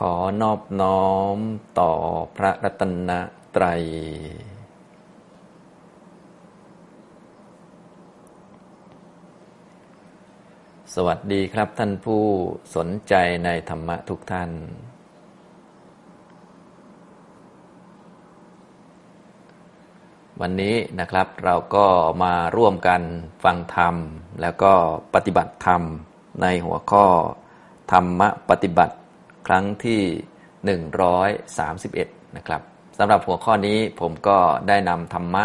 ขอนอบน้อมต่อพระรัตนตรัยสวัสดีครับท่านผู้สนใจในธรรมะทุกท่านวันนี้นะครับเราก็มาร่วมกันฟังธรรมแล้วก็ปฏิบัติธรรมในหัวข้อธรรมะปฏิบัติครั้งที่131นะครับสำหรับหัวข้อนี้ผมก็ได้นำธรรมะ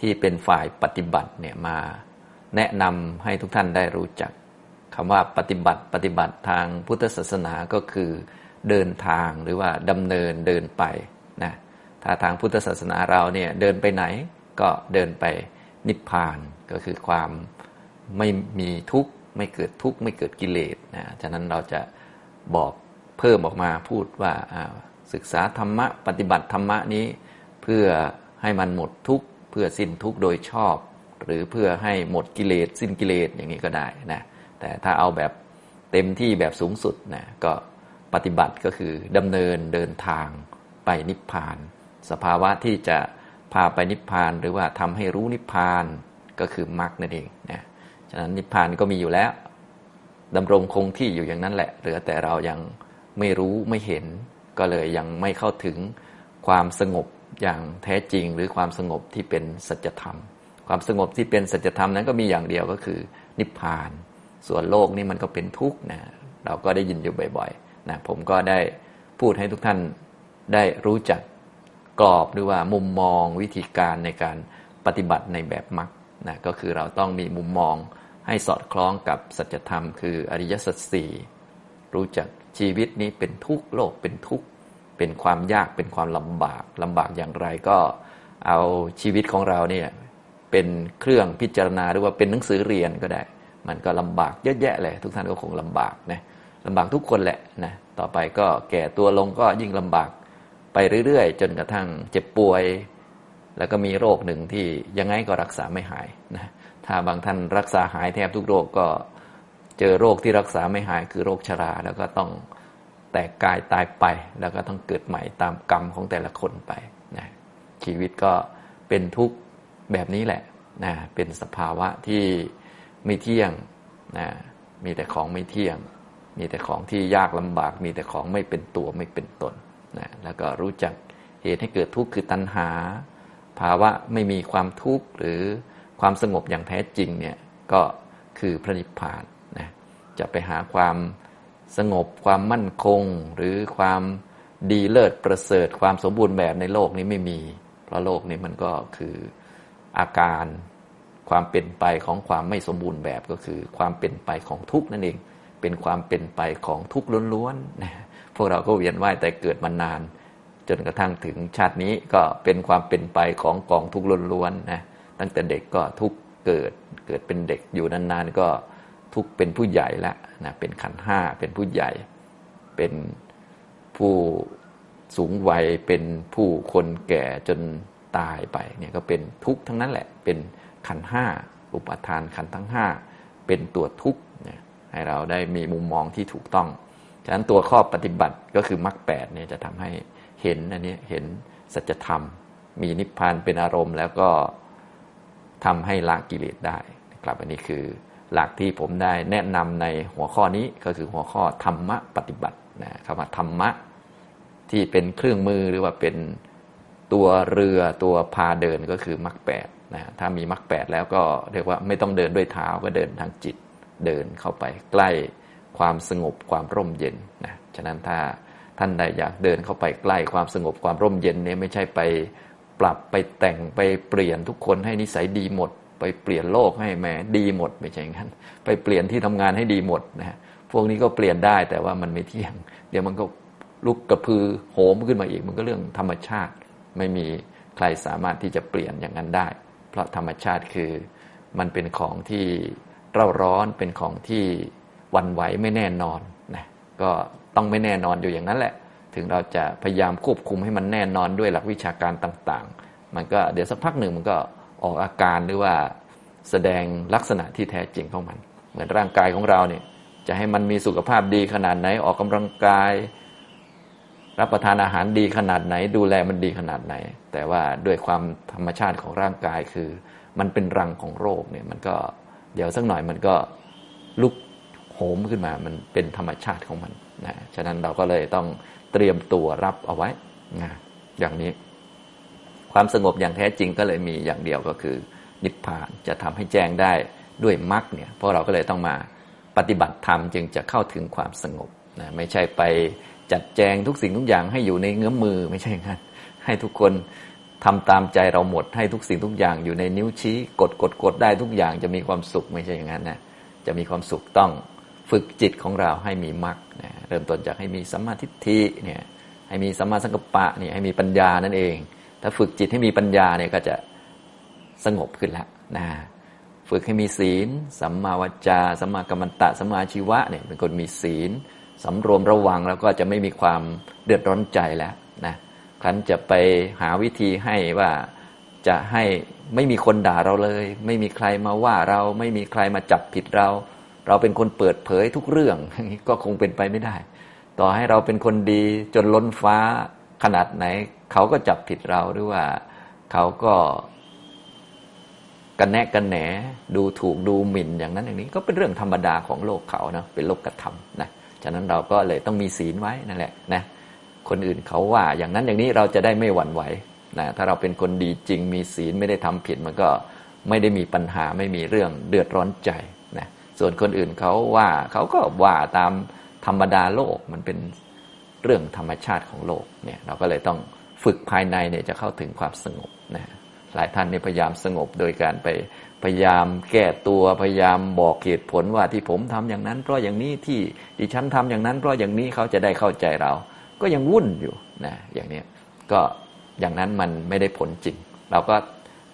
ที่เป็นฝ่ายปฏิบัติเนี่ยมาแนะนำให้ทุกท่านได้รู้จักคำว่าปฏิบัติทางพุทธศาสนาก็คือเดินทางหรือว่าดำเนินเดินไปนะถ้าทางพุทธศาสนาเราเนี่ยเดินไปไหนก็เดินไปนิพพานก็คือความไม่มีทุกข์ไม่เกิดทุกข์ไม่เกิดกิเลสนะฉะนั้นเราจะบอกเพิ่มออกมาพูดว่าศึกษาธรรมะปฏิบัติธรรมะนี้เพื่อให้มันหมดทุกข์เพื่อสิ้นทุกข์โดยชอบหรือเพื่อให้หมดกิเลสสิ้นกิเลสอย่างนี้ก็ได้นะแต่ถ้าเอาแบบเต็มที่แบบสูงสุดนะก็ปฏิบัติก็คือดำเนินเดินทางไปนิพพานสภาวะที่จะพาไปนิพพานหรือว่าทำให้รู้นิพพานก็คือมรรคนั่นเองนะฉะนั้นนิพพานก็มีอยู่แล้วดำรงคงที่อยู่อย่างนั้นแหละเหลือแต่เรายังไม่รู้ไม่เห็นก็เลยยังไม่เข้าถึงความสงบอย่างแท้จริงหรือความสงบที่เป็นสัจธรรมความสงบที่เป็นสัจธรรมนั้นก็มีอย่างเดียวก็คือนิพพานส่วนโลกนี่มันก็เป็นทุกข์นะเราก็ได้ยินอยู่บ่อยๆนะผมก็ได้พูดให้ทุกท่านได้รู้จักกรอบหรือว่ามุมมองวิธีการในการปฏิบัติในแบบมรรคนะก็คือเราต้องมีมุมมองให้สอดคล้องกับสัจธรรมคืออริยสัจสี่รู้จักชีวิตนี้เป็นทุกข์โลกเป็นทุกข์เป็นความยากเป็นความลำบากอย่างไรก็เอาชีวิตของเราเนี่ยเป็นเครื่องพิจารณาหรือว่าเป็นหนังสือเรียนก็ได้มันก็ลำบากเยอะแยะเลยทุกท่านก็คงลำบากนะลำบากทุกคนแหละนะต่อไปก็แก่ตัวลงก็ยิ่งลำบากไปเรื่อยๆจนกระทั่งเจ็บป่วยแล้วก็มีโรคหนึ่งที่ยังไงก็รักษาไม่หายนะถ้าบางท่านรักษาหายแทบทุกโรคก็เจอโรคที่รักษาไม่หายคือโรคชราแล้วก็ต้องแตกกายตายไปแล้วก็ต้องเกิดใหม่ตามกรรมของแต่ละคนไปนะชีวิตก็เป็นทุกข์แบบนี้แหละนะเป็นสภาวะที่ไม่เที่ยงนะมีแต่ของไม่เที่ยงมีแต่ของที่ยากลำบากมีแต่ของไม่เป็นตัวไม่เป็นตนนะแล้วก็รู้จักเหตุให้เกิดทุกข์คือตัณหาภาวะไม่มีความทุกข์หรือความสงบอย่างแท้จริงเนี่ยก็คือพระนิพพานนะจะไปหาความสงบความมั่นคงหรือความดีเลิศประเสริฐความสมบูรณ์แบบในโลกนี้ไม่มีเพราะโลกนี้มันก็คืออาการความเป็นไปของความไม่สมบูรณ์แบบก็คือความเป็นไปของทุกข์นั่นเองเป็นความเป็นไปของทุกข์ล้วนๆนะพวกเราก็เวียนว่ายแต่เกิดมานานจนกระทั่งถึงชาตินี้ก็เป็นความเป็นไปของกองทุกข์ล้วนๆนะตั้งแต่เด็กก็ทุกข์เกิดเป็นเด็กอยู่นานๆก็ทุกข์เป็นผู้ใหญ่ละนะเป็นขันธ์ห้าเป็นผู้ใหญ่เป็นผู้สูงวัยเป็นผู้คนแก่จนตายไปเนี่ยก็เป็นทุกข์ทั้งนั้นแหละเป็นขันธ์ห้าอุปาทานขันธ์ทั้งห้าเป็นตัวทุกข์นะให้เราได้มีมุมมองที่ถูกต้องฉะนั้นตัวข้อปฏิบัติก็คือมรรคแปดเนี่ยจะทำให้เห็นอันนี้เห็นสัจธรรมมีนิพพานเป็นอารมณ์แล้วก็ทำให้ละกิเลสได้นะครับอันนี้คือหลักที่ผมได้แนะนำในหัวข้อนี้ก็คือหัวข้อธรรมะปฏิบัตินะคำว่าธรรมะที่เป็นเครื่องมือหรือว่าเป็นตัวเรือตัวพาเดินก็คือมรรคแปดนะถ้ามีมรรคแปดแล้วก็เรียกว่าไม่ต้องเดินด้วยเท้าก็เดินทางจิตเดินเข้าไปใกล้ความสงบความร่มเย็นนะฉะนั้นถ้าท่านใดอยากเดินเข้าไปใกล้ความสงบความร่มเย็นเนี่ยไม่ใช่ไปปรับไปแต่งไปเปลี่ยนทุกคนให้นิสัยดีหมดไปเปลี่ยนโลกให้แหมดีหมดไม่ใช่อย่างนั้นไปเปลี่ยนที่ทำงานให้ดีหมดนะพวกนี้ก็เปลี่ยนได้แต่ว่ามันไม่เที่ยงเดี๋ยวมันก็ลุกกระพือโหมขึ้นมาอีกมันก็เรื่องธรรมชาติไม่มีใครสามารถที่จะเปลี่ยนอย่างนั้นได้เพราะธรรมชาติคือมันเป็นของที่เร่าร้อนเป็นของที่วันไหวไม่แน่นอนนะก็ต้องไม่แน่นอนอยู่อย่างนั้นแหละถึงเราจะพยายามควบคุมให้มันแน่นอนด้วยหลักวิชาการต่างๆมันก็เดี๋ยวสักพักหนึ่งมันก็ออกอาการหรือว่าแสดงลักษณะที่แท้จริงของมันเหมือนร่างกายของเราเนี่ยจะให้มันมีสุขภาพดีขนาดไหนออกกำลังกาย รับประทานอาหารดีขนาดไหนดูแลมันดีขนาดไหนแต่ว่าด้วยความธรรมชาติของร่างกายคือมันเป็นรังของโรคเนี่ยมันก็เดี๋ยวสักหน่อยมันก็ลุกโหมขึ้นมามันเป็นธรรมชาติของมันนะฉะนั้นเราก็เลยต้องเตรียมตัวรับเอาไว้นะอย่างนี้ความสงบอย่างแท้จริงก็เลยมีอย่างเดียวก็คือนิพพานจะทำให้แจ้งได้ด้วยมรรคเนี่ยเพราะเราก็เลยต้องมาปฏิบัติธรรมจึงจะเข้าถึงความสงบนะไม่ใช่ไปจัดแจงทุกสิ่งทุกอย่างให้อยู่ในเงื้อมมือไม่ใช่งั้นให้ทุกคนทำตามใจเราหมดให้ทุกสิ่งทุกอย่างอยู่ในนิ้วชี้กดได้ทุกอย่างจะมีความสุขไม่ใช่อย่างนั้นนะจะมีความสุขต้องฝึกจิตของเราให้มีมรรคนะเริ่มต้นจากให้มีสัมมาทิฏฐิเนี่ยให้มีสัมมาสังกัปปะเนี่ยให้มีปัญญานั่นเองถ้าฝึกจิตให้มีปัญญาเนี่ยก็จะสงบขึ้นแล้วนะฝึกให้มีศีลสัมมาวาจาสัมมากัมมันตะสัมมาอาชีวะเนี่ยเป็นคนมีศีลสำรวมระวังแล้วก็จะไม่มีความเดือดร้อนใจแล้วนะครั้นจะไปหาวิธีให้ว่าจะให้ไม่มีคนด่าเราเลยไม่มีใครมาว่าเราไม่มีใครมาจับผิดเราเราเป็นคนเปิดเผยทุกเรื่องก็คงเป็นไปไม่ได้ต่อให้เราเป็นคนดีจนล้นฟ้าขนาดไหนเขาก็จับผิดเราหรือว่าเขาก็กระแนะกระแหนดูถูกดูหมิ่นอย่างนั้นอย่างนี้ก็เป็นเรื่องธรรมดาของโลกเขานะเป็นโลกธรรมนะฉะนั้นเราก็เลยต้องมีศีลไว้นั่นแหละนะคนอื่นเขาว่าอย่างนั้นอย่างนี้เราจะได้ไม่หวั่นไหวนะถ้าเราเป็นคนดีจริงมีศีลไม่ได้ทำผิดมันก็ไม่ได้มีปัญหาไม่มีเรื่องเดือดร้อนใจนะส่วนคนอื่นเขาว่าเขาก็ว่าตามธรรมดาโลกมันเป็นเรื่องธรรมชาติของโลกเนี่ยเราก็เลยต้องฝึกภายในเนี่ยจะเข้าถึงความสงบนะหลายท่านเนี่ยพยายามสงบโดยการไปพยายามแก้ตัวพยายามบอกเหตุผลว่าที่ผมทำอย่างนั้นเพราะอย่างนี้ที่ดิฉันทำอย่างนั้นเพราะอย่างนี้เขาจะได้เข้าใจเราก็ยังวุ่นอยู่นะอย่างนี้ก็อย่างนั้นมันไม่ได้ผลจริงเราก็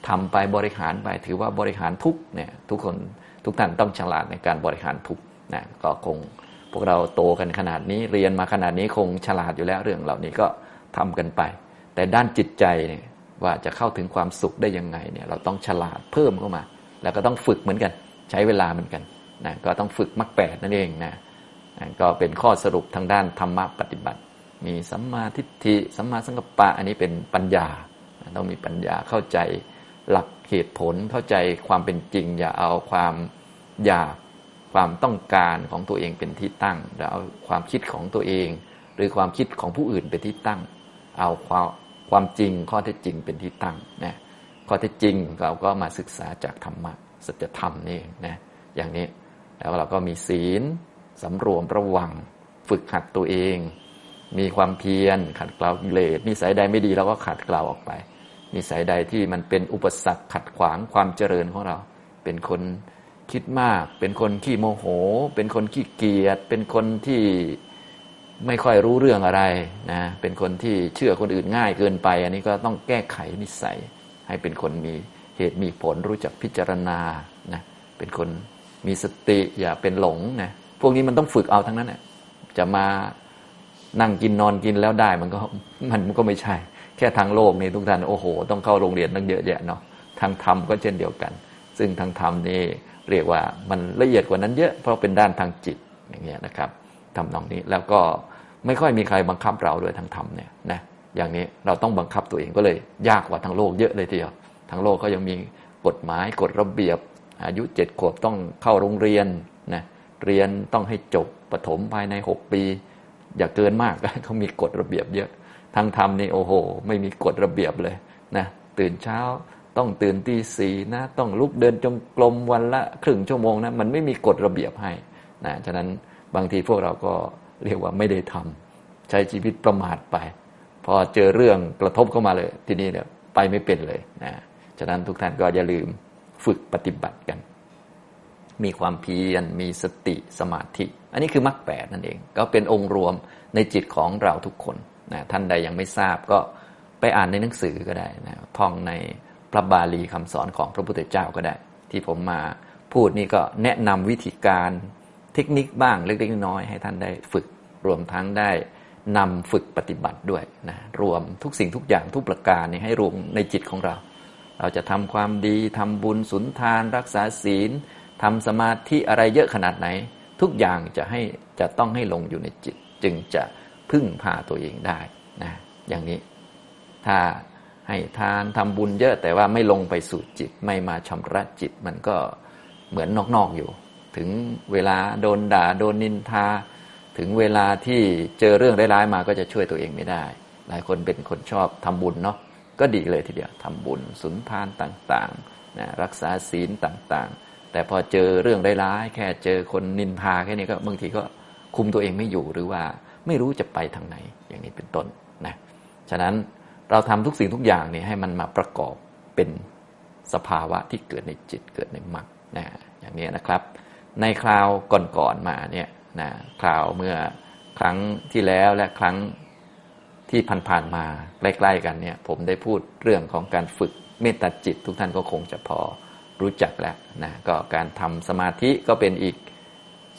ทำไปบริหารไปถือว่าบริหารทุกเนี่ยทุกคนทุกท่านต้องฉลาดในการบริหารทุกนะก็คงพวกเราโตกันขนาดนี้เรียนมาขนาดนี้คงฉลาดอยู่แล้วเรื่องเหล่านี้ก็ทำกันไปแต่ด้านจิตใจเนี่ยว่าจะเข้าถึงความสุขได้ยังไงเนี่ยเราต้องฉลาดเพิ่มเข้ามาแล้วก็ต้องฝึกเหมือนกันใช้เวลาเหมือนกันนะก็ต้องฝึกมรรค 8นั่นเองนะก็เป็นข้อสรุปทางด้านธรรมะปฏิบัติมีสัมมาทิฏฐิสัมมาสังกัปปะอันนี้เป็นปัญญาต้องมีปัญญาเข้าใจหลักเหตุผลเข้าใจความเป็นจริงอย่าเอาความอยากความต้องการของตัวเองเป็นที่ตั้งอย่าเอาความคิดของตัวเองหรือความคิดของผู้อื่นเป็นที่ตั้งเอาความจริงข้อเท็จจริงเป็นที่ตั้งนะข้อเท็จจริงเราก็มาศึกษาจากธรรมะสัจธรรมนี่นะอย่างนี้แล้วเราก็มีศีลสำรวมระวังฝึกหัดตัวเองมีความเพียรขัดเกลากิเลสนิสัยใดไม่ดีเราก็ขัดเกลาออกไปนิสัยใดที่มันเป็นอุปสรรคขัดขวางความเจริญของเราเป็นคนคิดมากเป็นคนขี้โมโหเป็นคนขี้เกียจเป็นคนที่ไม่ค่อยรู้เรื่องอะไรนะเป็นคนที่เชื่อคนอื่นง่ายเกินไปอันนี้ก็ต้องแก้ไขนิสัยให้เป็นคนมีเหตุมีผลรู้จักพิจารณานะเป็นคนมีสติอย่าเป็นหลงนะพวกนี้มันต้องฝึกเอาทั้งนั้นนะจะมานั่งกินนอนกินแล้วได้มันก็ไม่ใช่แค่ทางโลกนี่ทุกท่านโอ้โหต้องเข้าโรงเรียนตั้งเยอะแยะเนาะทางธรรมก็เช่นเดียวกันซึ่งทางธรรมนี่เรียกว่ามันละเอียดกว่านั้นเยอะเพราะเป็นด้านทางจิตอย่างเงี้ยนะครับทำนองนี้แล้วก็ไม่ค่อยมีใครบังคับเราด้วยทางธรรมเนี่ยนะอย่างนี้เราต้องบังคับตัวเองก็เลยยากกว่าทางโลกเยอะเลยทีเดียวทางโลกก็ยังมีกฎหมายกฎระเบียบอายุ7ขวบต้องเข้าโรงเรียนนะเรียนต้องให้จบประถมภายใน6ปีอย่าเกินมากเขามีกฎระเบียบเยอะทางธรรมนี่โอ้โหไม่มีกฎระเบียบเลยนะตื่นเช้าต้องตื่นตีสี่นะต้องลุกเดินจงกรมวันละครึ่งชั่วโมงนะมันไม่มีกฎระเบียบให้นะฉะนั้นบางทีพวกเราก็เรียกว่าไม่ได้ทำใช้ชีวิตประมาทไปพอเจอเรื่องกระทบเข้ามาเลยทีนี้เนี่ยไปไม่เป็นเลยนะฉะนั้นทุกท่านก็อย่าลืมฝึกปฏิบัติกันมีความเพียรมีสติสมาธิอันนี้คือมรรค 8นั่นเองก็เป็นองค์รวมในจิตของเราทุกคนนะท่านใดยังไม่ทราบก็ไปอ่านในหนังสือก็ได้นะท่องในพระบาลีคำสอนของพระพุทธเจ้าก็ได้ที่ผมมาพูดนี่ก็แนะนำวิธีการเทคนิคบ้างเล็กๆน้อยๆให้ท่านได้ฝึกรวมทั้งได้นำฝึกปฏิบัติด้วยนะรวมทุกสิ่งทุกอย่างทุกประการนี่ให้รวมในจิตของเราเราจะทำความดีทำบุญสุนทานรักษาศีลทำสมาธิอะไรเยอะขนาดไหนทุกอย่างจะต้องให้ลงอยู่ในจิตจึงจะ พึ่งพาตัวเองได้นะอย่างนี้ถ้าให้ทานทำบุญเยอะแต่ว่าไม่ลงไปสู่จิตไม่มาชำระจิตมันก็เหมือนนอกๆอยู่ถึงเวลาโดนด่าโดนนินทาถึงเวลาที่เจอเรื่องร้ายๆมาก็จะช่วยตัวเองไม่ได้หลายคนเป็นคนชอบทำบุญเนาะก็ดีเลยทีเดียวทำบุญสุนทานต่างๆนะรักษาศีลต่างๆแต่พอเจอเรื่องร้ายๆแค่เจอคนนินทาแค่นี้ก็บางทีก็คุมตัวเองไม่อยู่หรือว่าไม่รู้จะไปทางไหนอย่างนี้เป็นต้นนะฉะนั้นเราทำทุกสิ่งทุกอย่างเนี่ยให้มันมาประกอบเป็นสภาวะที่เกิดในจิตเกิดในมรรคนะอย่างนี้นะครับในคราวก่อนๆมาเนี่ยนะคราวเมื่อครั้งที่แล้วและครั้งที่ผ่านๆมาใกล้ๆกันเนี่ยผมได้พูดเรื่องของการฝึกเมตตาจิตทุกท่านก็คงจะพอรู้จักแล้วนะก็การทำสมาธิก็เป็นอีก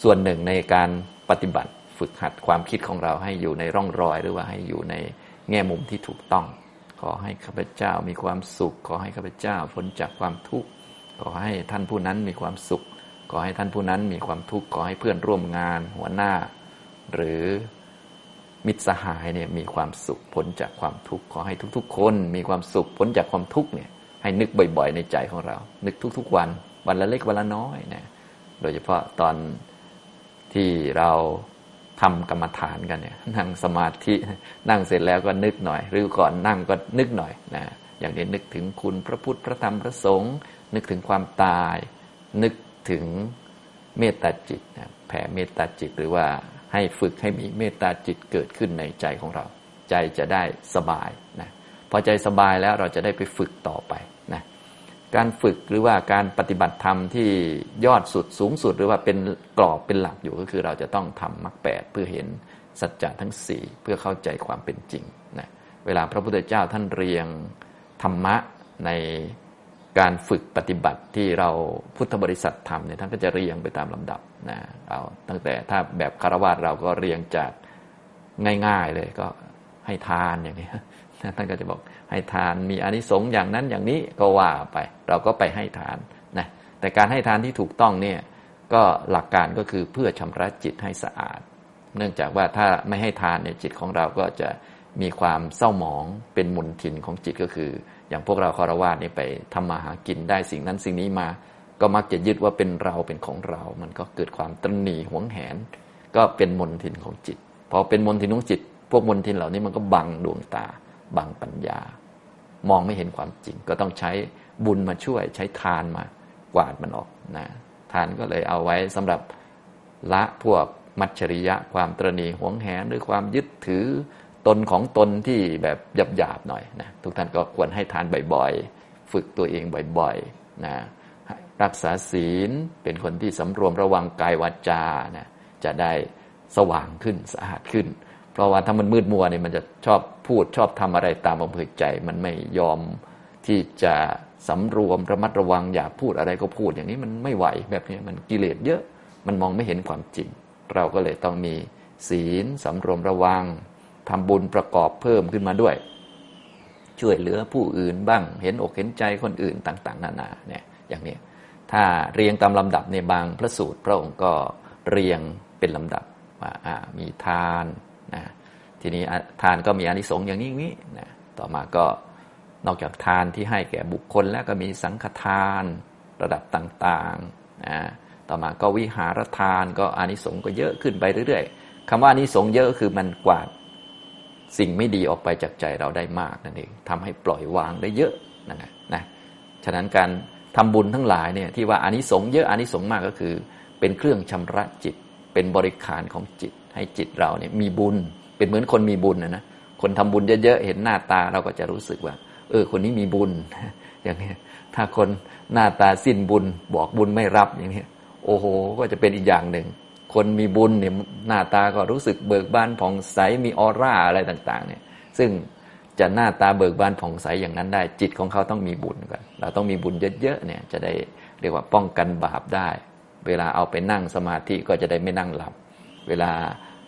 ส่วนหนึ่งในการปฏิบัติฝึกหัดความคิดของเราให้อยู่ในร่องรอยหรือว่าให้อยู่ในแง่มุมที่ถูกต้องขอให้ข้าพเจ้ามีความสุขขอให้ข้าพเจ้าพ้นจากความทุกข์ขอให้ท่านผู้นั้นมีความสุขขอให้ท่านผู้นั้นมีความทุกข์ขอให้เพื่อนร่วมงานหัวหน้าหรือมิตรสหายเนี่ยมีความสุขพ้นจากความทุกข์ขอให้ทุกๆคนมีความสุขพ้นจากความทุกข์เนี่ยให้นึกบ่อยๆในใจของเรานึกทุกๆวันวันละเล็กวันละน้อยนะโดยเฉพาะตอนที่เราทำกรรมฐานกันเนี่ยนั่งสมาธินั่งเสร็จแล้วก็นึกหน่อยหรือก่อนนั่งก็นึกหน่อยนะอย่างนี้นึกถึงคุณพระพุทธพระธรรมพระสงฆ์นึกถึงความตายนึกถึงเมตตาจิตนะแผ่เมตตาจิตหรือว่าให้ฝึกให้มีเมตตาจิตเกิดขึ้นในใจของเราใจจะได้สบายนะพอใจสบายแล้วเราจะได้ไปฝึกต่อไปนะการฝึกหรือว่าการปฏิบัติธรรมที่ยอดสุดสูงสุดหรือว่าเป็นกรอบเป็นหลักอยู่ก็คือเราจะต้องทำมรรคแปดเพื่อเห็นสัจจะทั้งสี่เพื่อเข้าใจความเป็นจริงนะเวลาพระพุทธเจ้าท่านเรียงธรรมะในการฝึกปฏิบัติที่เราพุทธบริษัททำเนี่ยท่านก็จะเรียงไปตามลำดับนะเอาตั้งแต่ถ้าแบบคฤหัสถ์เราก็เรียงจากง่ายๆเลยก็ให้ทานอย่างนี้ท่านก็จะบอกให้ทานมีอานิสงส์อย่างนั้นอย่างนี้ก็ว่าไปเราก็ไปให้ทานนะแต่การให้ทานที่ถูกต้องเนี่ยก็หลักการก็คือเพื่อชำระจิตให้สะอาดเนื่องจากว่าถ้าไม่ให้ทานเนี่ยจิตของเราก็จะมีความเศร้าหมองเป็นมลทินของจิตก็คืออย่างพวกเราคฤหัสถ์นี่ไปทำมาหากินได้สิ่งนั้นสิ่งนี้มาก็มักจะยึดว่าเป็นเราเป็นของเรามันก็เกิดความตระหนี่หวงแหนก็เป็นมลทินของจิตพอเป็นมลทินของจิตพวกมลทินเหล่านี้มันก็บังดวงตาบังปัญญามองไม่เห็นความจริงก็ต้องใช้บุญมาช่วยใช้ทานมากวาดมันออกนะทานก็เลยเอาไว้สำหรับละพวกมัจฉริยะความตระหนี่หวงแหนหรือความยึดถือตนของตนที่แบบหยาบๆหน่อยนะทุกท่านก็ควรให้ทานบ่อยๆฝึกตัวเองบ่อยๆนะรักษาศีลเป็นคนที่สำรวมระวังกายวาจานะจะได้สว่างขึ้นสะอาดขึ้นเพราะว่าถ้ามันมืดมัวเนี่ยมันจะชอบพูดชอบทำอะไรตามอำเภอใจมันไม่ยอมที่จะสำรวมระมัดระวังอย่าพูดอะไรก็พูดอย่างนี้มันไม่ไหวแบบนี้มันกิเลสเยอะมันมองไม่เห็นความจริงเราก็เลยต้องมีศีลสำรวมระวังทำบุญประกอบเพิ่มขึ้นมาด้วยช่วยเหลือผู้อื่นบ้างเห็นอกเห็นใจคนอื่นต่างๆนานาเนี่ยอย่างนี้ถ้าเรียงตามลำดับในบางพระสูตรพระองค์ก็เรียงเป็นลำดับว่ามีทานนะทีนี้ทานก็มีอานิสงส์อย่างนี้อย่างนี้นะต่อมาก็นอกจากทานที่ให้แก่บุคคลแล้วก็มีสังฆทานระดับต่างๆนะต่อมาก็วิหารทานก็อานิสงส์ก็เยอะขึ้นไปเรื่อยๆคำว่าอานิสงส์เยอะคือมันกวาดสิ่งไม่ดีออกไปจากใจเราได้มากนั่นเองทำให้ปล่อยวางได้เยอะนั่นนะนะฉะนั้นการทำบุญทั้งหลายเนี่ยที่ว่าอานิสงส์เยอะอานิสงส์มากก็คือเป็นเครื่องชำระจิตเป็นบริขารของจิตให้จิตเราเนี่ยมีบุญเป็นเหมือนคนมีบุญนะคนทำบุญเยอะๆเห็นหน้าตาเราก็จะรู้สึกว่าคนนี้มีบุญอย่างนี้ถ้าคนหน้าตาสิ้นบุญบอกบุญไม่รับอย่างนี้โอ้โหก็จะเป็นอีกอย่างหนึ่งคนมีบุญเนี่ยหน้าตาก็รู้สึกเบิกบานผ่องใสมีออร่าอะไรต่างๆเนี่ยซึ่งจะหน้าตาเบิกบานผ่องใสอย่างนั้นได้จิตของเขาต้องมีบุญกันเราต้องมีบุญเยอะๆเนี่ยจะได้เรียกว่าป้องกันบาปได้เวลาเอาไปนั่งสมาธิก็จะได้ไม่นั่งหลับเวลา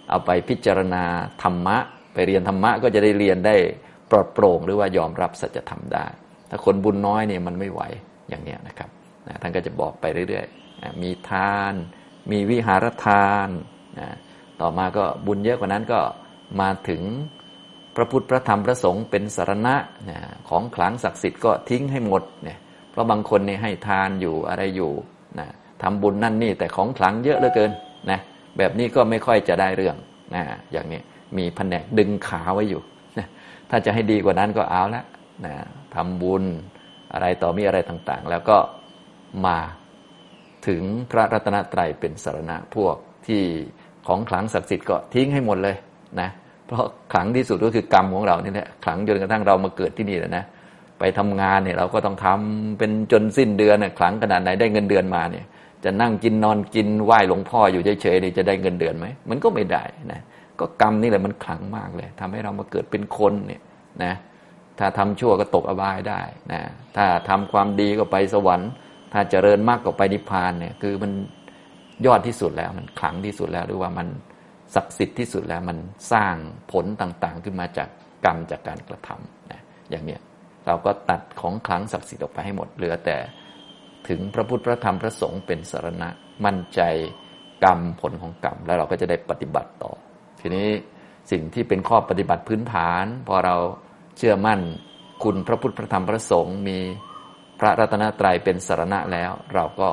เอาไปพิจารณาธรรมะไปเรียนธรรมะก็จะได้เรียนได้ปลอดโปร่งหรือว่ายอมรับสัจธรรมได้ถ้าคนบุญน้อยเนี่ยมันไม่ไหวอย่างเนี้ยนะครับท่านก็จะบอกไปเรื่อยๆมีทานมีวิหารทานต่อมาก็บุญเยอะกว่านั้นก็ มาถึงพระพุทธพระธรรมพระสงฆ์เป็นสรณะของขลังศักดิ์สิทธิ์ก็ทิ้งให้หมดเนี่ยเพราะบางคนเนี่ยให้ทานอยู่อะไรอยู่นะทำบุญนั่นนี่แต่ของขลังเยอะเหลือเกินนะแบบนี้ก็ไม่ค่อยจะได้เรื่องนะอย่างนี้มีแผนกดึงขาไว้อยู่นะถ้าจะให้ดีกว่านั้นก็เอาละนะทำบุญอะไรต่อมีอะไรต่างๆแล้วก็มาถึงพระรัตนตรัยเป็นสรณะพวกที่ของขลังศักดิ์สิทธิ์ก็ทิ้งให้หมดเลยนะเพราะขลังที่สุดก็คือกรรมของเรานี่แหละขลังจนกระทั่งเรามาเกิดที่นี่แหละนะไปทำงานเนี่ยเราก็ต้องทำเป็นจนสิ้นเดือนน่ะขลังขนาดไหนได้เงินเดือนมาเนี่ยจะนั่งกินนอนกินไหว้หลวงพ่ออยู่เฉยๆนี่จะได้เงินเดือนไหมมันก็ไม่ได้นะก็กรรมนี่แหละมันขลังมากเลยทำให้เรามาเกิดเป็นคนเนี่ยนะถ้าทำชั่วก็ตกอบายได้นะถ้าทำความดีก็ไปสวรรค์ถ้าเจริญมากก็ไปนิพพานเนี่ยคือมันยอดที่สุดแล้วมันขลังที่สุดแล้วหรือว่ามันศักดิ์สิทธิ์ที่สุดแล้วมันสร้างผลต่างๆขึ้นมาจากกรรมจากการกระทำนะอย่างเนี้ยเราก็ตัดของขลังศักดิ์สิทธิ์ออกไปให้หมดเหลือแต่ถึงพระพุทธพระธรรมพระสงฆ์เป็นสรณะมั่นใจกรรมผลของกรรมแล้วเราก็จะได้ปฏิบัติต่อทีนี้สิ่งที่เป็นข้อปฏิบัติพื้นฐานพอเราเชื่อมั่นคุณพระพุทธพระธรรมพระสงฆ์มีพระรัตนตรัยเป็นสรณะแล้วเราก็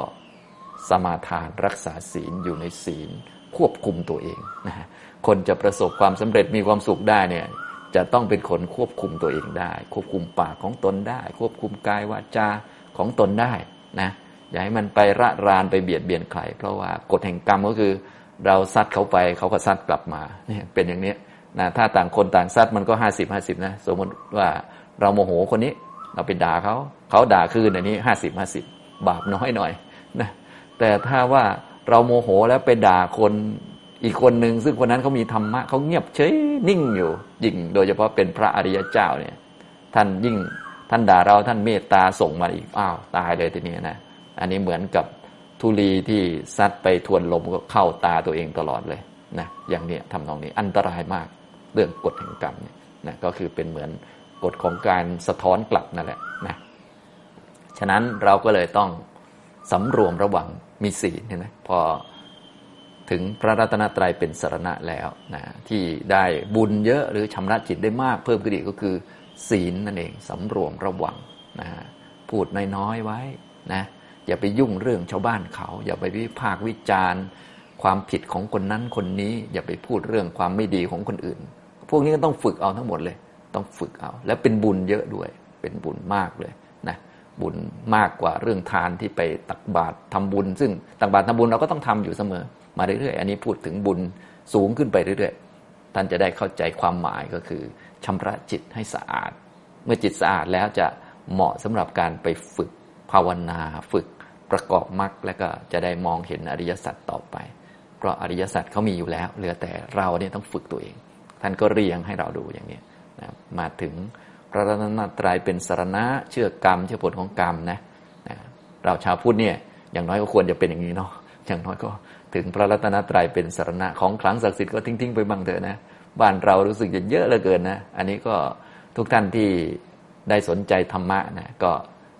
สมาทานรักษาศีลอยู่ในศีลควบคุมตัวเองนะคนจะประสบความสำเร็จมีความสุขได้เนี่ยจะต้องเป็นคนควบคุมตัวเองได้ควบคุมปากของตนได้ควบคุมกายวาจาของตนได้นะอย่าให้มันไประรานไปเบียดเบียนใครเพราะว่ากฎแห่งกรรมก็คือเราซัดเขาไปเขาก็ซัดกลับมาเนี่ยเป็นอย่างนี้นะถ้าต่างคนต่างซัดมันก็50-50นะสมมติว่าเราโมโหคนนี้เราไปด่าเขาเขาด่าคืนอันนี้50-50บาปน้อยหน่อยนะแต่ถ้าว่าเราโมโหแล้วไปด่าคนอีกคนหนึ่งซึ่งคนนั้นเขามีธรรมะเขาเงียบเฉยนิ่งอยู่ยิ่งโดยเฉพาะเป็นพระอริยเจ้าเนี่ยท่านยิ่งท่านด่าเราท่านเมตตาส่งมาอีกอ้าวตายเลยทีนี้นะอันนี้เหมือนกับธุลีที่ซัดไปทวนลมก็เข้าตาตัวเองตลอดเลยนะอย่างนี้ทำนองนี้อันตรายมากเรื่องกฎแห่งกรรมเนี่ยนะก็คือเป็นเหมือนกฎของการสะท้อนกลับนั่นแหละนะฉะนั้นเราก็เลยต้องสำรวมระวังมีศีลเห็นไหมพอถึงพระรัตนตรัยเป็นสรณะแล้วนะที่ได้บุญเยอะหรือชำระจิตได้มากเพิ่มขึ้นอีกก็คือศีลนั่นเองสำรวมระวังนะพูดน้อยๆไว้นะอย่าไปยุ่งเรื่องชาวบ้านเขาอย่าไปวิพากษ์วิจารณ์ความผิดของคนนั้นคนนี้อย่าไปพูดเรื่องความไม่ดีของคนอื่นพวกนี้ก็ต้องฝึกเอาทั้งหมดเลยต้องฝึกเอาและเป็นบุญเยอะด้วยเป็นบุญมากเลยนะบุญมากกว่าเรื่องทานที่ไปตักบาตรทำบุญซึ่งตักบาตรทำบุญเราก็ต้องทำอยู่เสมอมาเรื่อยๆอันนี้พูดถึงบุญสูงขึ้นไปเรื่อยๆท่านจะได้เข้าใจความหมายก็คือชำระจิตให้สะอาดเมื่อจิตสะอาดแล้วจะเหมาะสำหรับการไปฝึกภาวนาฝึกประกอบมรรคแล้วก็จะได้มองเห็นอริยสัจต่อไปเพราะอริยสัจเขามีอยู่แล้วเหลือแต่เราเนี่ยต้องฝึกตัวเองท่านก็เรียงให้เราดูอย่างนี้นะมาถึงพระรัตนตรัยเป็นสรณะเชื่อกรรมเชื่อผลของกรรมนะเราชาวพุทธเนี่ยอย่างน้อยก็ควรจะเป็นอย่างนี้เนาะอย่างน้อยก็ถึงพระรัตนตรัยเป็นสรณะของขลังศักดิ์สิทธิ์ก็ทิ้งๆไปบ้างเถอะนะบ้านเรารู้สึกจะเยอะเหลือเกินนะอันนี้ก็ทุกท่านที่ได้สนใจธรรมะนะก็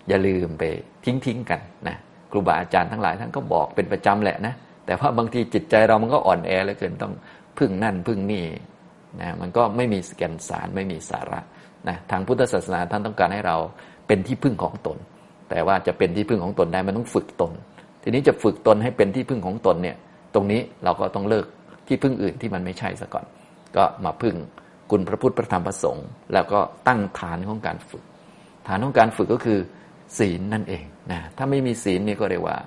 อย่าลืมไปทิ้งๆกันนะครูบาอาจารย์ทั้งหลายท่านก็บอกเป็นประจำแหละนะแต่ว่าบางทีจิตใจเรามันก็อ่อนแอเหลือเกินต้องพึ่งนั่นพึ่งนี่นะมันก็ไม่มีแก่นสารไม่มีสาระนะทางพุทธศาสนาท่านต้องการให้เราเป็นที่พึ่งของตนแต่ว่าจะเป็นที่พึ่งของตนได้มันต้องฝึกตนทีนี้จะฝึกตนให้เป็นที่พึ่งของตนเนี่ยตรงนี้เราก็ต้องเลิกที่พึ่งอื่นที่มันไม่ใช่ซะก่อนก็มาพึ่งคุณพระพุทธพระธรรมพระสงฆ์แล้วก็ตั้งฐานของการฝึกฐานของการฝึกก็คือศีลนั่นเองนะถ้าไม่มีศีลนี่ก็เรียกว่า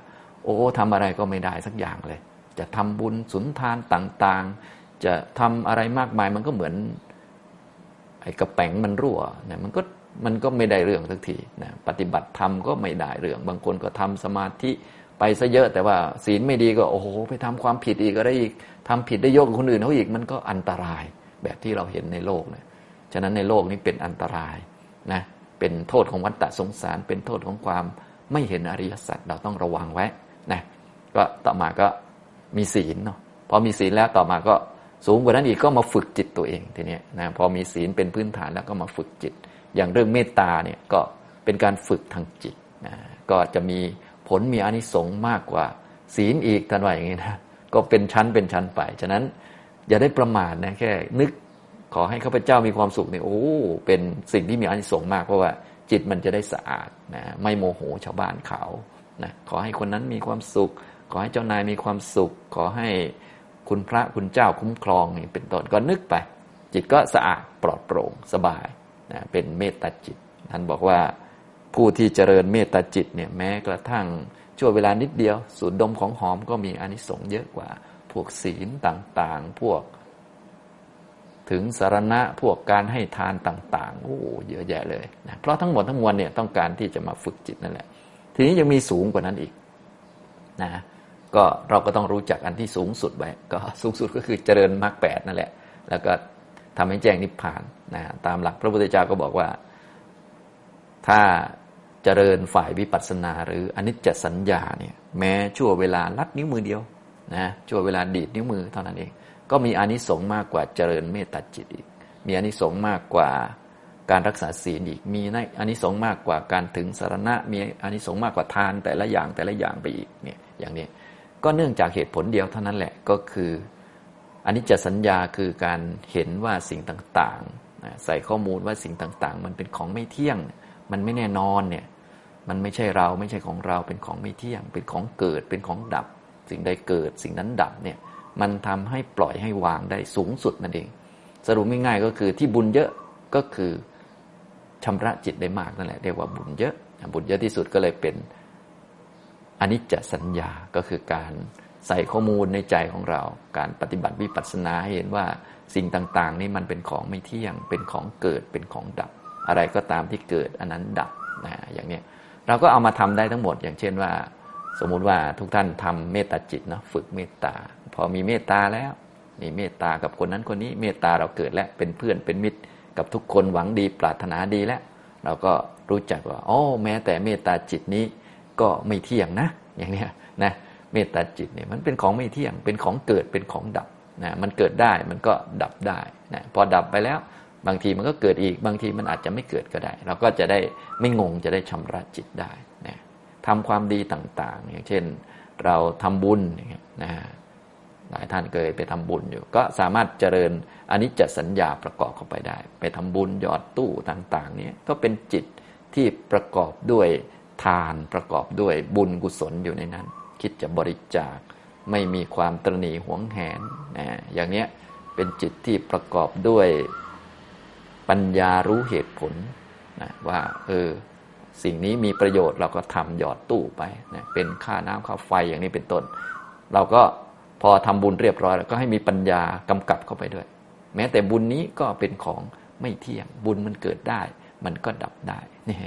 โอ้ทำอะไรก็ไม่ได้สักอย่างเลยจะทำบุญสุนทานต่างๆจะทำอะไรมากมายมันก็เหมือนไอ้กระแป๋งมันรั่วนะมันก็ไม่ได้เรื่องสักทีนะปฏิบัติธรรมก็ไม่ได้เรื่องบางคนก็ทำสมาธิไปซะเยอะแต่ว่าศีลไม่ดีก็โอ้โหไปทำความผิดอีกอะไรอีกทำผิดได้เยอะกว่าคนอื่นเขาอีกมันก็อันตรายแบบที่เราเห็นในโลกนะฉะนั้นในโลกนี้เป็นอันตรายนะเป็นโทษของวัฏฏะสงสารเป็นโทษของความไม่เห็นอริยสัจเราต้องระวังไว้นะก็ต่อมาก็มีศีลเนาะพอมีศีลแล้วต่อมาก็สูงกว่านั้นอีกก็มาฝึกจิตตัวเองทีนี้นะพอมีศีลเป็นพื้นฐานแล้วก็มาฝึกจิตอย่างเรื่องเมตตาเนี่ยก็เป็นการฝึกทางจิตนะก็จะมีผลมีอานิสงส์มากกว่าศีลอีกท่านว่าอย่างนี้นะก็เป็นชั้นไปฉะนั้นอย่าได้ประมาทนะแค่นึก ขอให้ข้าพเจ้ามีความสุขเนี่ยโอ้เป็นสิ่งที่มีอานิสงส์มากเพราะว่าจิตมันจะได้สะอาดนะไม่โมโหชาวบ้านเขานะขอให้คนนั้นมีความสุขขอให้เจ้านายมีความสุขขอให้คุณพระคุณเจ้าคุ้มครองนี่เป็นต้นก็นึกไปจิตก็สะอาดปลอดโปร่งสบายนะเป็นเมตตาจิตท่านบอกว่าผู้ที่เจริญเมตตาจิตเนี่ยแม้กระทั่งชั่วเวลานิดเดียวสูดดมของหอมก็มีอานิสงส์เยอะกว่าพวกศีลต่างๆพวกถึงสารณะพวกการให้ทานต่างๆโอ้เยอะแยะเลยนะเพราะทั้งหมดทั้งมวลเนี่ยต้องการที่จะมาฝึกจิตนั่นแหละทีนี้ยังมีสูงกว่านั้นอีกนะก็เราก็ต้องรู้จักอันที่สูงสุดไว้ก็สูงสุดก็คือเจริญมรรค8นั่นแหละแล้วก็ทำให้แจ้งนิพพานนะตามหลักพระพุทธเจ้าก็บอกว่าถ้าเจริญฝ่ายวิปัสสนาหรืออนิจจสัญญาเนี่ยแม้ชั่วเวลาลัดนิ้วมือเดียวนะชั่วเวลาดีดนิ้วมือเท่านั้นเองก็มีอานิสงส์มากกว่าเจริญเมตตาจิตอีกมีอานิสงส์มากกว่าการรักษาศีลอีกมีอานิสงส์มากกว่าการถึงสรณะมีอานิสงส์มากกว่าทานแต่ละอย่างไปอีกเนี่ยอย่างนี้ก็เนื่องจากเหตุผลเดียวเท่านั้นแหละก็คืออนิจจสัญญาคือการเห็นว่าสิ่งต่างๆใส่ข้อมูลว่าสิ่งต่างๆมันเป็นของไม่เที่ยงมันไม่แน่นอนเนี่ยมันไม่ใช่เราไม่ใช่ของเราเป็นของไม่เที่ยงเป็นของเกิดเป็นของดับสิ่งใดเกิดสิ่งนั้นดับเนี่ยมันทำให้ปล่อยให้วางได้สูงสุดนั่นเองสรุปง่ายๆก็คือที่บุญเยอะก็คือชำระจิตได้มากนั่นแหละเรียกว่าบุญเยอะบุญเยอะที่สุดก็เลยเป็นอนิจจสัญญาก็คือการใส่ข้อมูลในใจของเราการปฏิบัติวิปัสสนาให้เห็นว่าสิ่งต่างๆนี่มันเป็นของไม่เที่ยงเป็นของเกิดเป็นของดับอะไรก็ตามที่เกิดอันนั้นดับนะอย่างนี้เราก็เอามาทำได้ทั้งหมดอย่างเช่นว่าสมมุติว่าทุกท่านทำเมตตาจิตเนาะฝึกเมตตาพอมีเมตตาแล้วมีเมตตากับคนนั้นคนนี้เมตตาเราเกิดแล้วเป็นเพื่อนเป็นมิตรกับทุกคนหวังดีปรารถนาดีแล้วเราก็รู้จักว่าอ๋อแม้แต่เมตตาจิตนี้ก็ไม่เที่ยงนะอย่างนี้นะเมตตาจิตเนี่ยมันเป็นของไม่เที่ยงเป็นของเกิดเป็นของดับนะมันเกิดได้มันก็ดับได้นะพอดับไปแล้วบางทีมันก็เกิดอีกบางทีมันอาจจะไม่เกิดก็ได้เราก็จะได้ไม่งงจะได้ชำระจิตได้นะทำความดีต่างๆอย่างเช่นเราทำบุญนะหลายท่านเคยไปทำบุญอยู่ก็สามารถเจริญอนิจจสัญญาประกอบเข้าไปได้ไปทำบุญหยอดตู้ต่างๆนี้ก็เป็นจิตที่ประกอบด้วยทานประกอบด้วยบุญกุศลอยู่ในนั้นคิดจะบริจาคไม่มีความตระหนี่หวงแหนนะอย่างนี้เป็นจิตที่ประกอบด้วยปัญญารู้เหตุผลนะว่าสิ่งนี้มีประโยชน์เราก็ทำหยอดตู้ไปนะเป็นค่าน้ำค่าไฟอย่างนี้เป็นต้นเราก็พอทำบุญเรียบร้อยแล้วก็ให้มีปัญญากำกับเข้าไปด้วยแม้แต่บุญนี้ก็เป็นของไม่เที่ยงบุญมันเกิดได้มันก็ดับได้นี่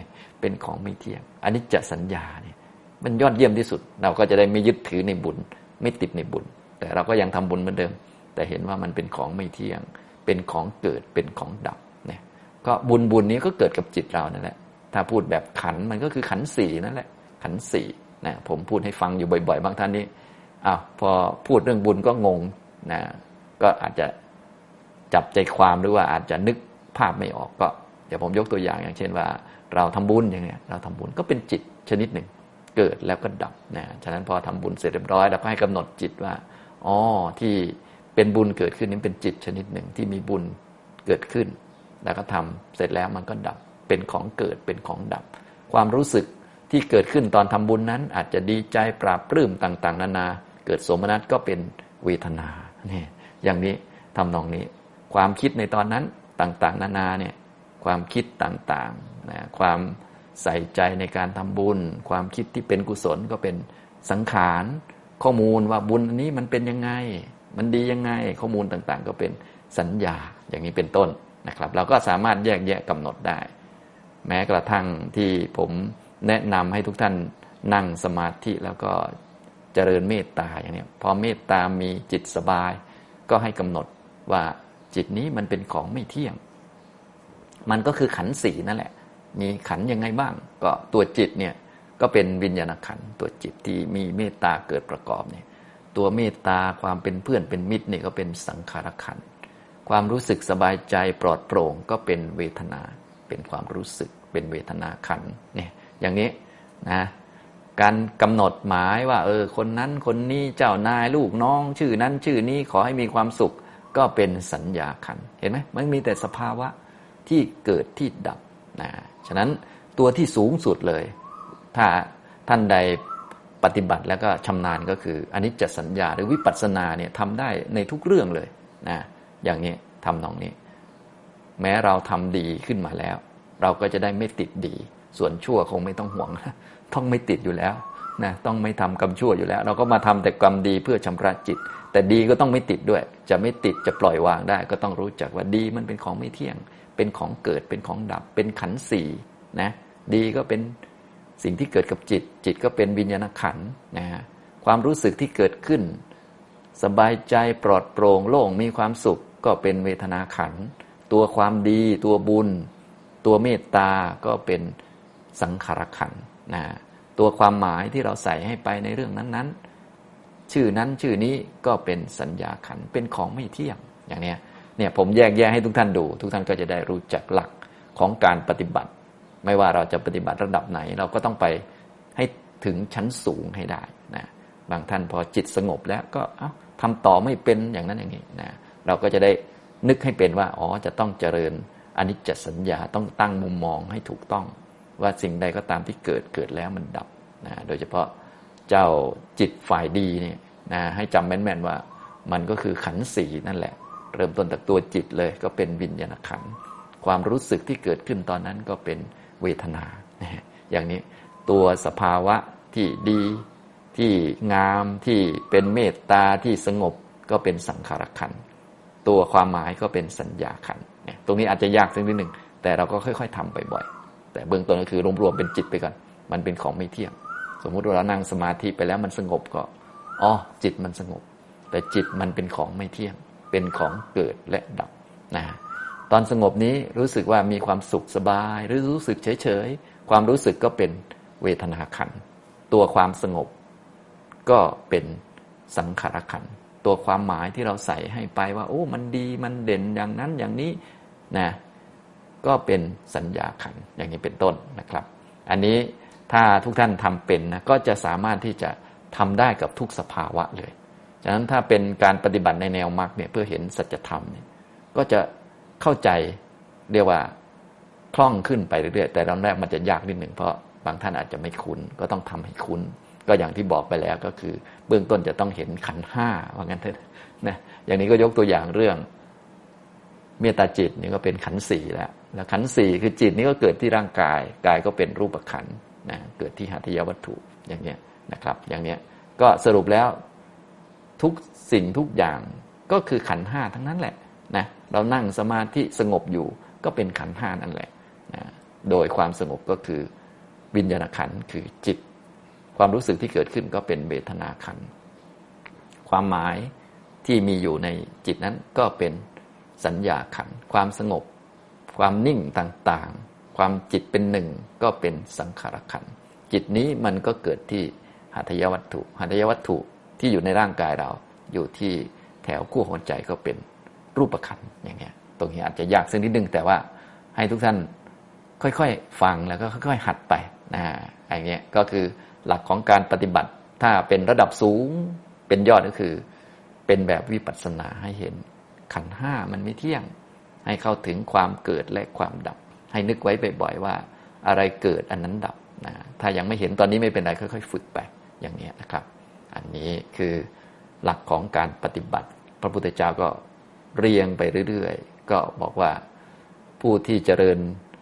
เป็นของไม่เที่ยงอนิจจสัญญาเนี่ยมันยอดเยี่ยมที่สุดเราก็จะได้ไม่ยึดถือในบุญไม่ติดในบุญแต่เราก็ยังทำบุญเหมือนเดิมแต่เห็นว่ามันเป็นของไม่เที่ยงเป็นของเกิดเป็นของดับเนี่ยก็บุญนี้ก็เกิดกับจิตเรานั่นแหละถ้าพูดแบบขันมันก็คือขันธ์4นั่นแหละขันธ์4นะผมพูดให้ฟังอยู่บ่อยๆบางท่านนี่อ้าวพอพูดเรื่องบุญก็งงนะก็อาจจะจับใจความหรือว่าอาจจะนึกภาพไม่ออกก็เดี๋ยวผมยกตัวอย่างอย่างเช่นว่าเราทำบุญอย่างเงี้ยเราทำบุญก็เป็นจิตชนิดหนึ่งเกิดแล้วก็ดับนะฉะนั้นพอทำบุญเสร็จเรียบร้อยเราก็ให้กำหนดจิตว่าอ๋อที่เป็นบุญเกิดขึ้นนี้เป็นจิตชนิดหนึ่งที่มีบุญเกิดขึ้นแล้วก็ทำเสร็จแล้วมันก็ดับเป็นของเกิดเป็นของดับความรู้สึกที่เกิดขึ้นตอนทำบุญนั้นอาจจะดีใจปราบปลื้มต่างๆนานาเกิดโสมนัสก็เป็นเวทนาเนี่ยอย่างนี้ทำนองนี้ความคิดในตอนนั้นต่างๆนานาเนี่ยความคิดต่างๆนะความใส่ใจในการทำบุญความคิดที่เป็นกุศลก็เป็นสังขารข้อมูลว่าบุญอันนี้มันเป็นยังไงมันดียังไงข้อมูลต่างๆก็เป็นสัญญาอย่างนี้เป็นต้นนะครับเราก็สามารถแยกแยะกำหนดได้แม้กระทั่งที่ผมแนะนำให้ทุกท่านนั่งสมาธิแล้วก็เจริญเมตตาอย่างนี้พอเมตตามีจิตสบายก็ให้กำหนดว่าจิตนี้มันเป็นของไม่เที่ยงมันก็คือขันธ์4นั่นแหละมีขันธ์ยังไงบ้างก็ตัวจิตเนี่ยก็เป็นวิญญาณขันธ์ตัวจิตที่มีเมตตาเกิดประกอบเนี่ยตัวเมตตาความเป็นเพื่อนเป็นมิตรเนี่ยก็เป็นสังขารขันธ์ความรู้สึกสบายใจปลอดโปร่งก็เป็นเวทนาเป็นความรู้สึกเป็นเวทนาขันธ์เนี่ยอย่างนี้นะการกำหนดหมายว่าคนนั้นคนนี้เจ้านายลูกน้องชื่อนั้นชื่อนี้ขอให้มีความสุข ก็เป็นสัญญาขันธ์เห็นไหมมันมีแต่สภาวะที่เกิดที่ดับนะฉะนั้นตัวที่สูงสุดเลยถ้าท่านใดปฏิบัติแล้วก็ชำนาญก็คืออนิจจสัญญาหรือวิปัสสนาเนี่ยทำได้ในทุกเรื่องเลยนะอย่างนี้ทำนองนี้แม้เราทำดีขึ้นมาแล้วเราก็จะได้ไม่ติดดีส่วนชั่วคงไม่ต้องห่วงนะต้องไม่ติดอยู่แล้วนะต้องไม่ทำกรรมชั่วอยู่แล้วเราก็มาทำแต่กรรมดีเพื่อชำระจิตแต่ดีก็ต้องไม่ติดด้วยจะไม่ติดจะปล่อยวางได้ก็ต้องรู้จักว่าดีมันเป็นของไม่เที่ยงเป็นของเกิดเป็นของดับเป็นขันธ์สี่นะดีก็เป็นสิ่งที่เกิดกับจิตจิตก็เป็นวิญญาณขันธ์นะฮะความรู้สึกที่เกิดขึ้นสบายใจปลอดโปร่งโล่งมีความสุขก็เป็นเวทนาขันธ์ตัวความดีตัวบุญตัวเมตตาก็เป็นสังขารขันธ์นะตัวความหมายที่เราใส่ให้ไปในเรื่องนั้นๆชื่อนั้นชื่อนี้ก็เป็นสัญญาขันธ์เป็นของไม่เที่ยงอย่างนี้เนี่ยผมแยกแยะให้ทุกท่านดูทุกท่านก็จะได้รู้จักหลักของการปฏิบัติไม่ว่าเราจะปฏิบัติระดับไหนเราก็ต้องไปให้ถึงชั้นสูงให้ได้นะบางท่านพอจิตสงบแล้วก็ทำต่อไม่เป็นอย่างนั้นอย่างนี้นะเราก็จะได้นึกให้เป็นว่าอ๋อจะต้องเจริญอนิจจสัญญาต้องตั้งมุมมองให้ถูกต้องว่าสิ่งใดก็ตามที่เกิดแล้วมันดับนะโดยเฉพาะเจ้าจิตฝ่ายดีเนี่ยนะให้จำแม่นๆว่ามันก็คือขันธ์สี่นั่นแหละเริ่มต้นจากตัวจิตเลยก็เป็นวิญญาณขันธ์ความรู้สึกที่เกิดขึ้นตอนนั้นก็เป็นเวทนาอย่างนี้ตัวสภาวะที่ดีที่งามที่เป็นเมตตาที่สงบก็เป็นสังขารขันธ์ตัวความหมายก็เป็นสัญญาขันธ์ตรงนี้อาจจะยากสักนิดหนึ่งแต่เราก็ค่อยๆทำบ่อยๆแต่เบื้องต้นก็คือรวมๆเป็นจิตไปก่อนมันเป็นของไม่เที่ยงสมมุติว่าเรานั่งสมาธิไปแล้วมันสงบก็อ๋อจิตมันสงบแต่จิตมันเป็นของไม่เที่ยงเป็นของเกิดและดับนะตอนสงบนี้รู้สึกว่ามีความสุขสบายหรือรู้สึกเฉยๆความรู้สึกก็เป็นเวทนาขันธ์ตัวความสงบก็เป็นสังขารขันธ์ตัวความหมายที่เราใส่ให้ไปว่าโอ้มันดีมันเด่นอย่างนั้นอย่างนี้นะก็เป็นสัญญาขันธ์อย่างนี้เป็นต้นนะครับอันนี้ถ้าทุกท่านทำเป็นนะก็จะสามารถที่จะทำได้กับทุกสภาวะเลยฉะนั้นถ้าเป็นการปฏิบัติในแนวมรรคเนี่ยเพื่อเห็นสัจธรรมเนี่ยก็จะเข้าใจเรียกว่าคล่องขึ้นไปเรื่อยๆแต่ตอนแรกมันจะยากนิดหนึ่งเพราะบางท่านอาจจะไม่คุ้นก็ต้องทำให้คุ้นก็อย่างที่บอกไปแล้วก็คือเบื้องต้นจะต้องเห็นขันธ์ห้าว่างั้นเถอะนะอย่างนี้ก็ยกตัวอย่างเรื่องเมตตาจิตนี่ก็เป็นขันธ์สี่แล้วขันธ์สี่คือจิตนี่ก็เกิดที่ร่างกายกายก็เป็นรูปขันธ์นะเกิดที่หทัยวัตถุอย่างเงี้ยนะครับอย่างเนี้ยก็สรุปแล้วทุกสิ่งทุกอย่างก็คือขันธ์ห้าทั้งนั้นแหละนะเรานั่งสมาธิสงบอยู่ก็เป็นขันธ์ห้านั่นแหละนะโดยความสงบก็คือวิญญาณขันธ์คือจิตความรู้สึกที่เกิดขึ้นก็เป็นเวทนาขันธ์ความหมายที่มีอยู่ในจิตนั้นก็เป็นสัญญาขันธ์ความสงบความนิ่งต่างๆความจิตเป็นหนึ่งก็เป็นสังขารขันธ์จิตนี้มันก็เกิดที่หทัยวัตถุหทัยวัตถุที่อยู่ในร่างกายเราอยู่ที่แถวขั้วหัวใจก็เป็นรูปขันธ์อย่างเงี้ยตรงนี้อาจจะยากสักนิดนึงแต่ว่าให้ทุกท่านค่อยๆฟังแล้วก็ค่อยๆหัดไปนะอย่างเงี้ยก็คือหลักของการปฏิบัติถ้าเป็นระดับสูงเป็นยอดก็คือเป็นแบบวิปัสสนาให้เห็นขันธ์ห้ามันไม่เที่ยงให้เข้าถึงความเกิดและความดับให้นึกไว้บ่อยๆว่าอะไรเกิดอันนั้นดับนะถ้ายังไม่เห็นตอนนี้ไม่เป็นไรค่อยๆฝึกไปอย่างเงี้ยนะครับอันนี้คือหลักของการปฏิบัติพระพุทธเจ้าก็เรียงไปเรื่อยๆก็บอกว่าผู้ที่เจริญ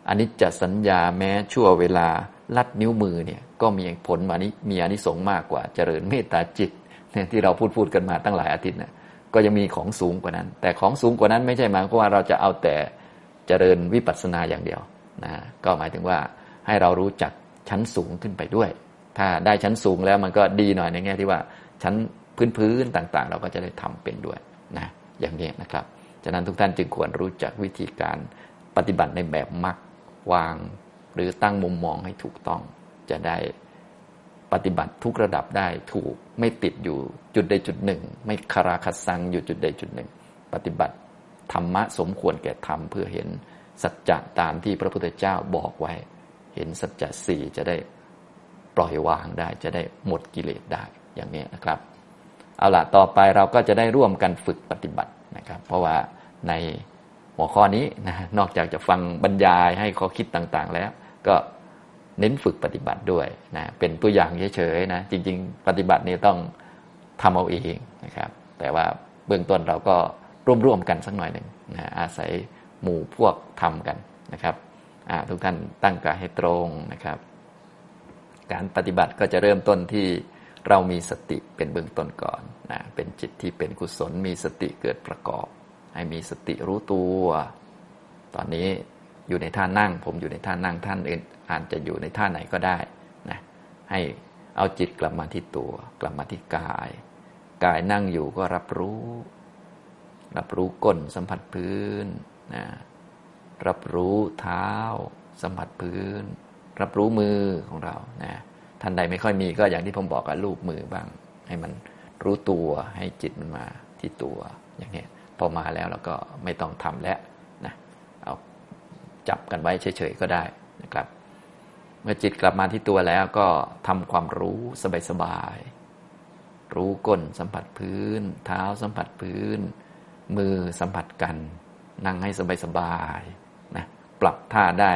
อนิจจสัญญาแม้ชั่วเวลาลัดนิ้วมือเนี่ยก็มีผลมีอานิสงส์มากกว่าเจริญเมตตาจิตที่เราพูดกันมาตั้งหลายอาทิตย์นะก็ยังมีของสูงกว่านั้นแต่ของสูงกว่านั้นไม่ใช่หมายความว่าเราจะเอาแต่เจริญวิปัสสนาอย่างเดียวนะก็หมายถึงว่าให้เรารู้จักชั้นสูงขึ้นไปด้วยถ้าได้ชั้นสูงแล้วมันก็ดีหน่อยในแง่ที่ว่าชั้นพื้นๆต่างๆเราก็จะได้ทำเป็นด้วยนะอย่างนี้นะครับฉะนั้นทุกท่านจึงควรรู้จักวิธีการปฏิบัติในแบบมรรควางหรือตั้งมุมมองให้ถูกต้องจะได้ปฏิบัติทุกระดับได้ถูกไม่ติดอยู่จุดใดจุดหนึ่งไม่คาราคาซังอยู่จุดใดจุดหนึ่งปฏิบัติธรรมะสมควรแก่ธรรมเพื่อเห็นสัจจะตามที่พระพุทธเจ้าบอกไว้เห็นสัจจะสี่จะได้ปล่อยวางได้จะได้หมดกิเลสได้อย่างนี้นะครับเอาล่ะต่อไปเราก็จะได้ร่วมกันฝึกปฏิบัติ นะครับเพราะว่าในหัวข้อนี้นะนอกจากจะฟังบรรยายให้ข้อคิดต่างๆแล้วก็เน้นฝึกปฏิบัติด้วยนะเป็นตัวอย่างเฉยๆนะจริงๆปฏิบัตินี่ต้องทำเอาเองนะครับแต่ว่าเบื้องต้นเราก็ร่วมๆกันสักหน่อยหนึ่งนะอาศัยหมู่พวกทำกันนะครับทุกท่านตั้งกายให้ตรงนะครับการปฏิบัติก็จะเริ่มต้นที่เรามีสติเป็นเบื้องต้นก่อนนะเป็นจิตที่เป็นกุศลมีสติเกิดประกอบให้มีสติรู้ตัวตอนนี้อยู่ในท่านั่งผมอยู่ในท่านั่งท่านอื่นอาจจะอยู่ในท่าไหนก็ได้นะให้เอาจิตกลับมาที่ตัวกลับมาที่กายกายนั่งอยู่ก็รับรู้ก้นสัมผัสพื้นนะรับรู้เท้าสัมผัสพื้นรับรู้มือของเรานะท่านใดไม่ค่อยมีก็อย่างที่ผมบอกลูบมือบ้างให้มันรู้ตัวให้จิตมันมาที่ตัวอย่างนี้พอมาแล้วเราก็ไม่ต้องทำแล้วนะเอาจับกันไว้เฉยๆก็ได้นะครับเมื่อจิตกลับมาที่ตัวแล้วก็ทำความรู้สบายๆรู้ก้นสัมผัสพื้นเท้าสัมผัสพื้นมือสัมผัสกันนั่งให้สบายๆนะปรับท่าได้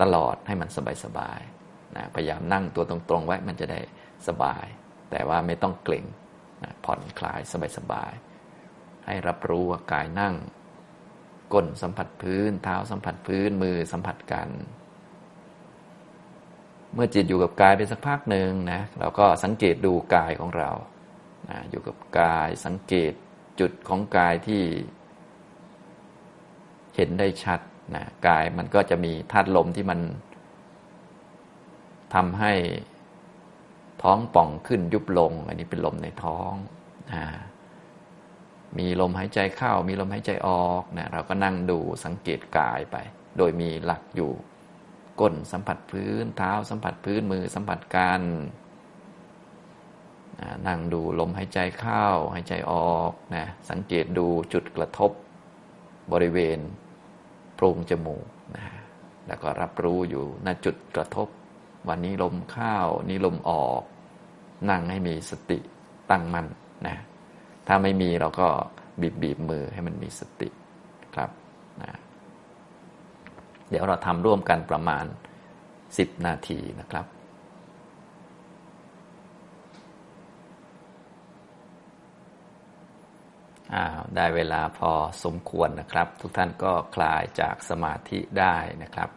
ตลอดให้มันสบายๆนะพยายามนั่งตัวตรงๆไว้มันจะได้สบายแต่ว่าไม่ต้องเกร็งนะผ่อนคลายสบายๆให้รับรู้ว่ากายนั่งก้นสัมผัสพื้นเท้าสัมผัสพื้นมือสัมผัสกันเมื่อจิตอยู่กับกายไปสักพักหนึ่งนะเราก็สังเกตดูกายของเรานะอยู่กับกายสังเกตจุดของกายที่เห็นได้ชัดนะกายมันก็จะมีธาตุลมที่มันทำให้ท้องป่องขึ้นยุบลงอันนี้เป็นลมในท้องนะมีลมหายใจเข้ามีลมหายใจออกนะเราก็นั่งดูสังเกตกายไปโดยมีหลักอยู่ก้นสัมผัสพื้นเท้าสัมผัสพื้นมือสัมผัสกันนั่งดูลมหายใจเข้าหายใจออกนะสังเกตดูจุดกระทบบริเวณโพรงจมูกนะแล้วก็รับรู้อยู่ณจุดกระทบวันนี้ลมเข้านี้ลมออกนั่งให้มีสติตั้งมั่นนะถ้าไม่มีเราก็บีบมือให้มันมีสติครับนะเดี๋ยวเราทำร่วมกันประมาณ10นาทีนะครับได้เวลาพอสมควรนะครับทุกท่านก็คลายจากสมาธิได้นะครับ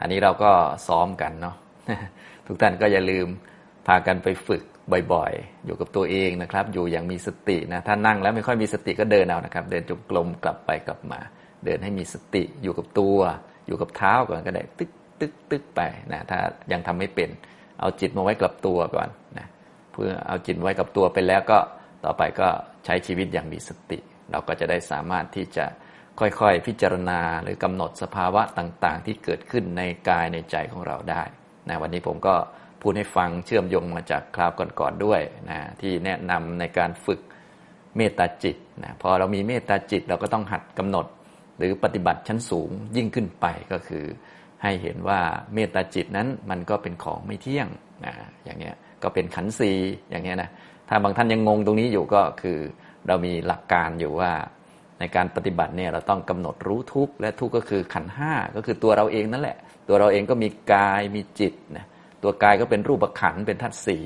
อันนี้เราก็ซ้อมกันเนาะ ทุกท่านก็อย่าลืมพากันไปฝึกบ่อยๆอยู่กับตัวเองนะครับอยู่อย่างมีสตินะถ้านั่งแล้วไม่ค่อยมีสติก็เดินเอานะครับเดินจงกรมกลับไปกลับมาเดินให้มีสติอยู่กับตัวอยู่กับเท้าก่อนก็ได้ตึ๊กตึ๊กตึ๊กไปนะถ้ายังทำไม่เป็นเอาจิตมาไว้กับตัวก่อนนะเพื่อเอาจิตไว้กับตัวไปแล้วก็ต่อไปก็ใช้ชีวิตอย่างมีสติเราก็จะได้สามารถที่จะค่อยๆพิจารณาหรือกำหนดสภาวะต่างๆที่เกิดขึ้นในกายในใจของเราได้นะวันนี้ผมก็พูดให้ฟังเชื่อมโยงมาจากคราวก่อนๆด้วยนะที่แนะนำในการฝึกเมตตาจิตนะพอเรามีเมตตาจิตเราก็ต้องหัดกำหนดหรือปฏิบัติชั้นสูงยิ่งขึ้นไปก็คือให้เห็นว่าเมตตาจิตนั้นมันก็เป็นของไม่เที่ยงนะอย่างเงี้ยก็เป็นขันธ์สี่อย่างเงี้ยนะถ้าบางท่านยังงงตรงนี้อยู่ก็คือเรามีหลักการอยู่ว่าในการปฏิบัติเนี่ยเราต้องกำหนดรู้ทุกข์และทุกข์ก็คือขันธ์ห้าก็คือตัวเราเองนั่นแหละตัวเราเองก็มีกายมีจิตนะตัวกายก็เป็นรูปขันธ์เป็นธาตุสี่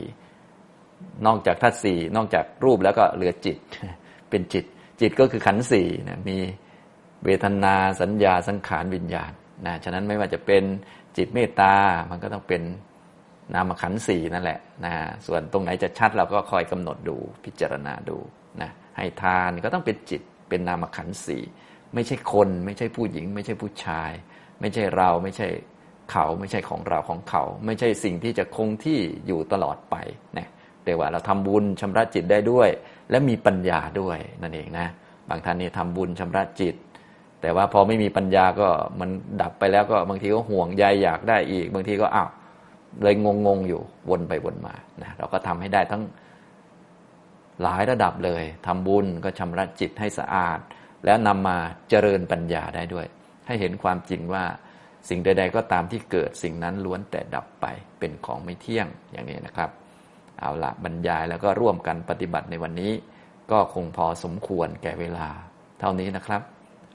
นอกจากธาตุสี่นอกจากรูปแล้วก็เหลือจิตเป็นจิตจิตก็คือขันธ์สี่นะมีเวทนาสัญญาสังขารวิญญาณนะฉะนั้นไม่ว่าจะเป็นจิตเมตตามันก็ต้องเป็นนามขันธ์สี่นั่นแหละนะส่วนตรงไหนจะชัดเราก็คอยกำหนดดูพิจารณาดูนะให้ทานก็ต้องเป็นจิตเป็นนามขันธ์สี่ไม่ใช่คนไม่ใช่ผู้หญิงไม่ใช่ผู้ชายไม่ใช่เราไม่ใช่เขาไม่ใช่ของเราของเขาไม่ใช่สิ่งที่จะคงที่อยู่ตลอดไปนะแต่ว่าเราทำบุญชำระจิตได้ด้วยและมีปัญญาด้วยนั่นเองนะบางท่านนี่ทำบุญชำระจิตแต่ว่าพอไม่มีปัญญาก็มันดับไปแล้วก็บางทีก็ห่วงใยอยากได้อีกบางทีก็อ้าวเลยงงอยู่วนไปวนมานะเราก็ทำให้ได้ทั้งหลายระดับเลยทำบุญก็ชำระจิตให้สะอาดแล้วนำมาเจริญปัญญาได้ด้วยให้เห็นความจริงว่าสิ่งใดๆก็ตามที่เกิดสิ่งนั้นล้วนแต่ดับไปเป็นของไม่เที่ยงอย่างนี้นะครับเอาละบรรยายแล้วก็ร่วมกันปฏิบัติในวันนี้ ก็คงพอสมควรแก่เวลาเท่านี้นะครับ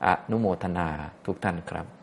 อนุโมทนาทุกท่านครับ